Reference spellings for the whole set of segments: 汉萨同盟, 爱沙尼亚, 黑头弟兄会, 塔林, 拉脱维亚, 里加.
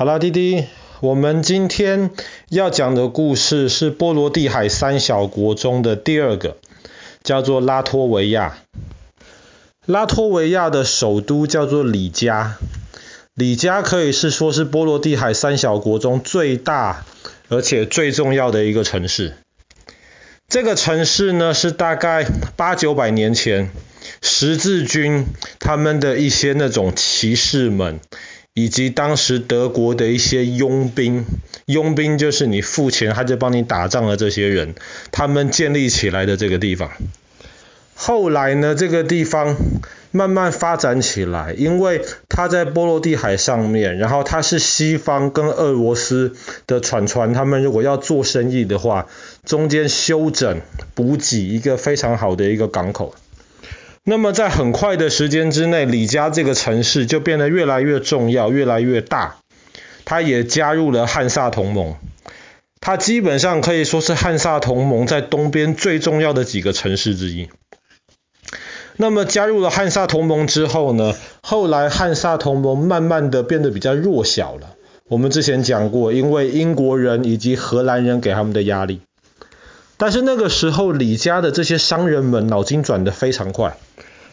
好啦，弟弟，我们今天要讲的故事是波罗的海三小国中的第二个，叫做拉脱维亚。拉脱维亚的首都叫做里加，里加可以是说是波罗的海三小国中最大而且最重要的一个城市。这个城市呢，是大概800-900年前十字军他们的一些那种骑士们以及当时德国的一些佣兵就是你付钱他就帮你打仗的这些人，他们建立起来的这个地方。后来呢，这个地方慢慢发展起来，因为它在波罗的海上面，然后它是西方跟俄罗斯的船他们如果要做生意的话，中间修整补给一个非常好的一个港口。那么在很快的时间之内，里加这个城市就变得越来越重要，越来越大。它也加入了汉萨同盟，它基本上可以说是汉萨同盟在东边最重要的几个城市之一。那么加入了汉萨同盟之后呢，后来汉萨同盟慢慢的变得比较弱小了。我们之前讲过，因为英国人以及荷兰人给他们的压力。但是那个时候里加的这些商人们脑筋转得非常快，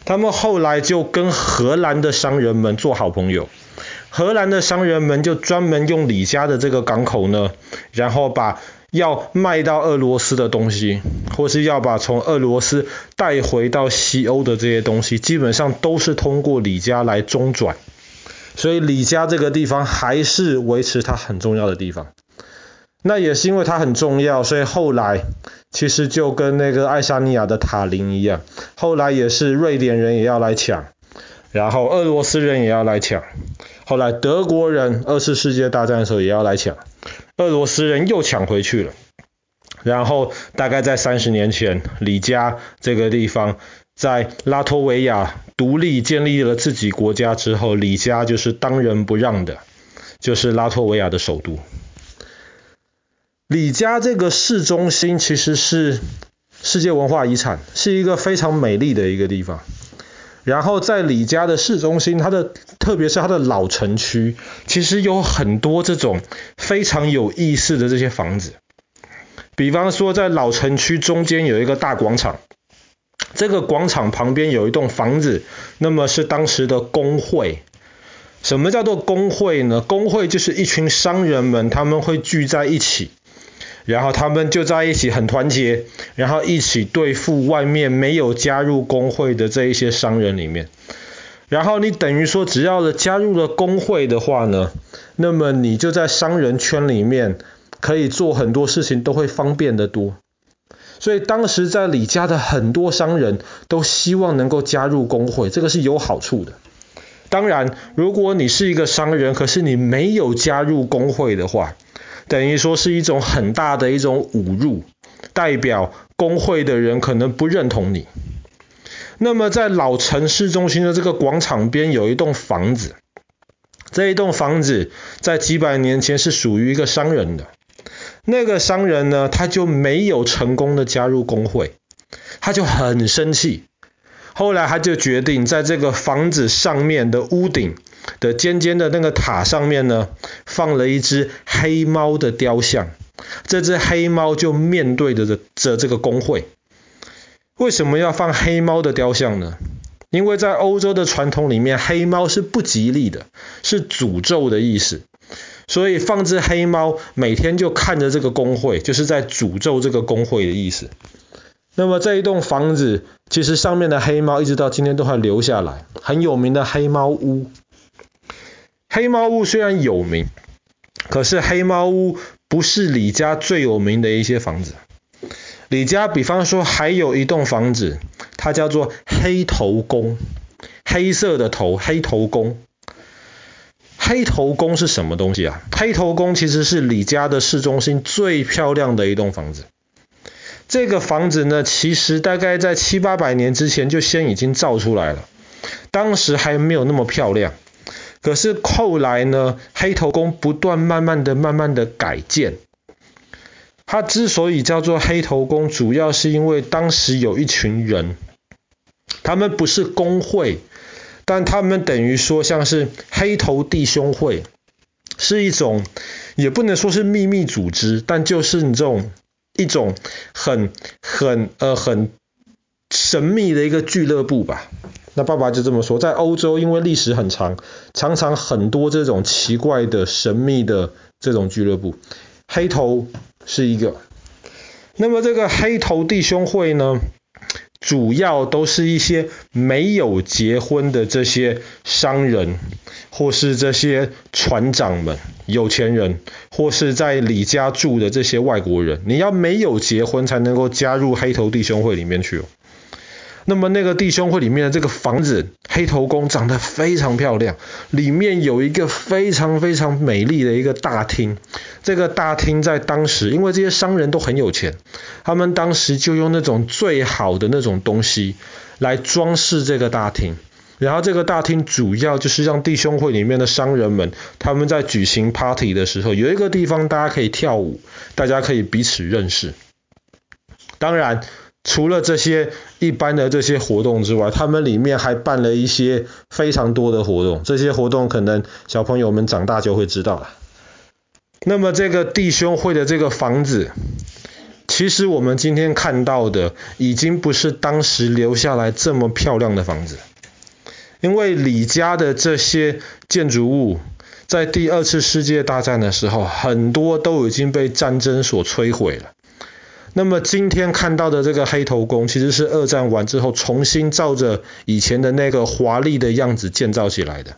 他们后来就跟荷兰的商人们做好朋友，荷兰的商人们就专门用里加的这个港口呢，然后把要卖到俄罗斯的东西，或是要把从俄罗斯带回到西欧的这些东西，基本上都是通过里加来中转。所以里加这个地方还是维持它很重要的地方。那也是因为它很重要，所以后来其实就跟那个爱沙尼亚的塔林一样，后来也是瑞典人也要来抢，然后俄罗斯人也要来抢，后来德国人2次世界大战的时候也要来抢，俄罗斯人又抢回去了，然后大概在30年前，里加这个地方在拉脱维亚独立建立了自己国家之后，里加就是当仁不让的，就是拉脱维亚的首都。里加这个市中心其实是世界文化遗产，是一个非常美丽的一个地方。然后在里加的市中心，它的特别是它的老城区，其实有很多这种非常有意思的这些房子。比方说在老城区中间有一个大广场，这个广场旁边有一栋房子，那么是当时的工会。什么叫做工会呢？工会就是一群商人们他们会聚在一起，然后他们就在一起很团结，然后一起对付外面没有加入工会的这一些商人里面。然后你等于说只要加入了工会的话呢，那么你就在商人圈里面可以做很多事情都会方便得多。所以当时在里加的很多商人都希望能够加入工会，这个是有好处的。当然如果你是一个商人，可是你没有加入工会的话，等于说是一种很大的一种侮辱，代表工会的人可能不认同你。那么在老城市中心的这个广场边有一栋房子，这一栋房子在几百年前是属于一个商人的，那个商人呢，他就没有成功的加入工会，他就很生气，后来他就决定在这个房子上面的屋顶的尖尖的那个塔上面呢，放了一只黑猫的雕像，这只黑猫就面对着这个工会。为什么要放黑猫的雕像呢？因为在欧洲的传统里面，黑猫是不吉利的，是诅咒的意思，所以放只黑猫每天就看着这个工会，就是在诅咒这个工会的意思。那么这一栋房子其实上面的黑猫一直到今天都还留下来，很有名的黑猫屋。黑猫屋虽然有名，可是黑猫屋不是里加最有名的一些房子。里加比方说还有一栋房子，它叫做黑头宫，黑色的头，黑头宫。黑头宫是什么东西啊？黑头宫其实是里加的市中心最漂亮的一栋房子。这个房子呢，其实大概在700-800年之前就先已经造出来了，当时还没有那么漂亮。可是后来呢，黑头宫不断慢慢的改建。它之所以叫做黑头宫，主要是因为当时有一群人，他们不是工会，但他们等于说像是黑头弟兄会，是一种也不能说是秘密组织，但就是这种一种很神秘的一个俱乐部吧。那爸爸就这么说，在欧洲因为历史很长，常常很多这种奇怪的神秘的这种俱乐部，黑头是一个。那么这个黑头弟兄会呢，主要都是一些没有结婚的这些商人，或是这些船长们、有钱人，或是在里家住的这些外国人，你要没有结婚才能够加入黑头弟兄会里面去哦。那么那个弟兄会里面的这个房子，黑头宫长得非常漂亮，里面有一个非常非常美丽的一个大厅。这个大厅在当时，因为这些商人都很有钱，他们当时就用那种最好的那种东西来装饰这个大厅。然后这个大厅主要就是让弟兄会里面的商人们，他们在举行 party 的时候，有一个地方大家可以跳舞，大家可以彼此认识。当然除了这些一般的这些活动之外，他们里面还办了一些非常多的活动，这些活动可能小朋友们长大就会知道了。那么这个弟兄会的这个房子，其实我们今天看到的已经不是当时留下来这么漂亮的房子，因为李家的这些建筑物在第二次世界大战的时候，很多都已经被战争所摧毁了。那么今天看到的这个黑头宫，其实是二战完之后重新照着以前的那个华丽的样子建造起来的。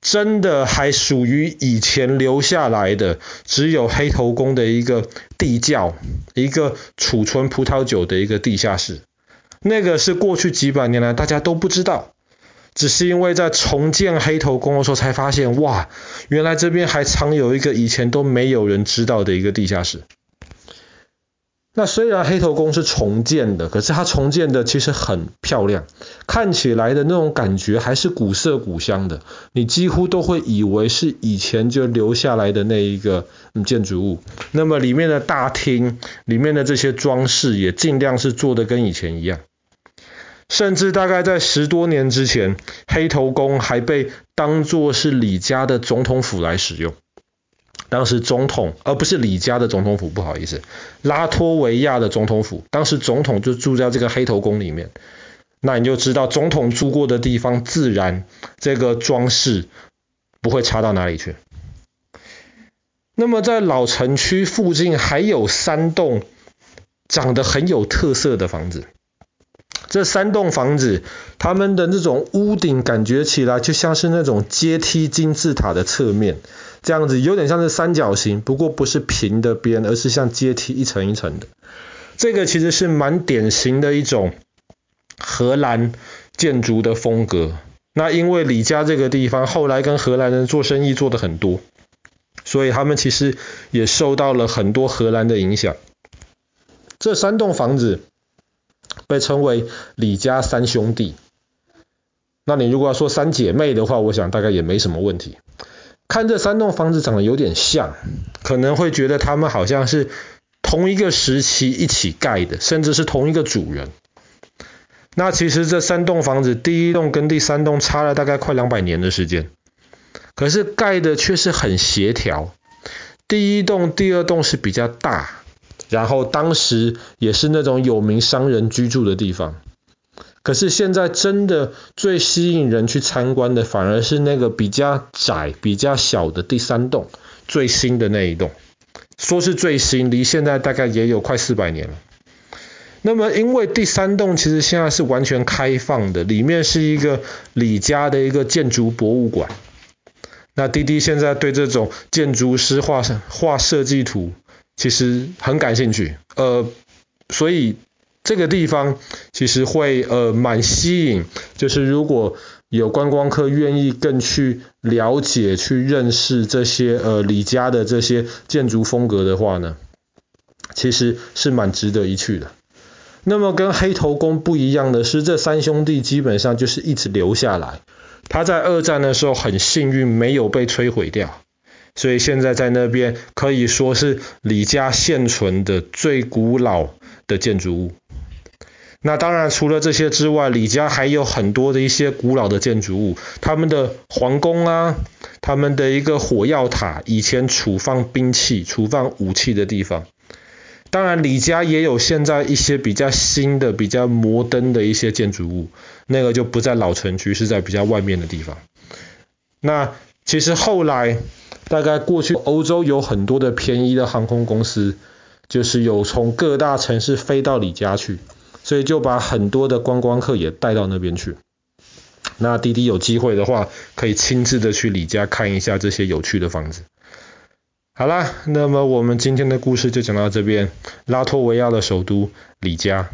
真的还属于以前留下来的，只有黑头宫的一个地窖，一个储存葡萄酒的一个地下室。那个是过去几百年来大家都不知道，只是因为在重建黑头宫的时候才发现，哇，原来这边还藏有一个以前都没有人知道的一个地下室。那虽然黑头宫是重建的，可是它重建的其实很漂亮，看起来的那种感觉还是古色古香的，你几乎都会以为是以前就留下来的那一个建筑物。那么里面的大厅，里面的这些装饰也尽量是做的跟以前一样。甚至大概在10多年之前，黑头宫还被当作是李家的总统府来使用。当时总统，不是李家的总统府，不好意思，拉脱维亚的总统府，当时总统就住在这个黑头宫里面。那你就知道总统住过的地方，自然这个装饰不会差到哪里去。那么在老城区附近还有3栋长得很有特色的房子，这3栋房子他们的那种屋顶感觉起来就像是那种阶梯金字塔的侧面，这样子有点像是三角形，不过不是平的边，而是像阶梯一层一层的。这个其实是蛮典型的一种荷兰建筑的风格。那因为李家这个地方后来跟荷兰人做生意做的很多，所以他们其实也受到了很多荷兰的影响。这3栋房子被称为李家3兄弟。那你如果要说3姐妹的话，我想大概也没什么问题。看这3栋房子长得有点像，可能会觉得他们好像是同一个时期一起盖的，甚至是同一个主人。那其实这3栋房子，第1栋跟第3栋差了大概快200年的时间，可是盖的却是很协调。第1栋、第2栋是比较大，然后当时也是那种有名商人居住的地方。可是现在真的最吸引人去参观的，反而是那个比较窄、比较小的第3栋，最新的那一栋。说是最新，离现在大概也有快400年了。那么因为第3栋其实现在是完全开放的，里面是一个李家的一个建筑博物馆。那滴滴现在对这种建筑师画设计图其实很感兴趣，所以这个地方其实会蛮吸引，就是如果有观光客愿意更去了解、去认识这些李家的这些建筑风格的话呢，其实是蛮值得一去的。那么跟黑头宫不一样的是，这3兄弟基本上就是一直留下来，他在二战的时候很幸运没有被摧毁掉。所以现在在那边可以说是李家现存的最古老的建筑物。那当然除了这些之外，李家还有很多的一些古老的建筑物，他们的皇宫啊，他们的一个火药塔，以前储放兵器、储放武器的地方。当然李家也有现在一些比较新的、比较摩登的一些建筑物，那个就不在老城区，是在比较外面的地方。那其实后来大概过去欧洲有很多的便宜的航空公司，就是有从各大城市飞到李家去，所以就把很多的观光客也带到那边去。那弟弟有机会的话可以亲自的去李家看一下这些有趣的房子。好啦，那么我们今天的故事就讲到这边。拉脱维亚的首都李家。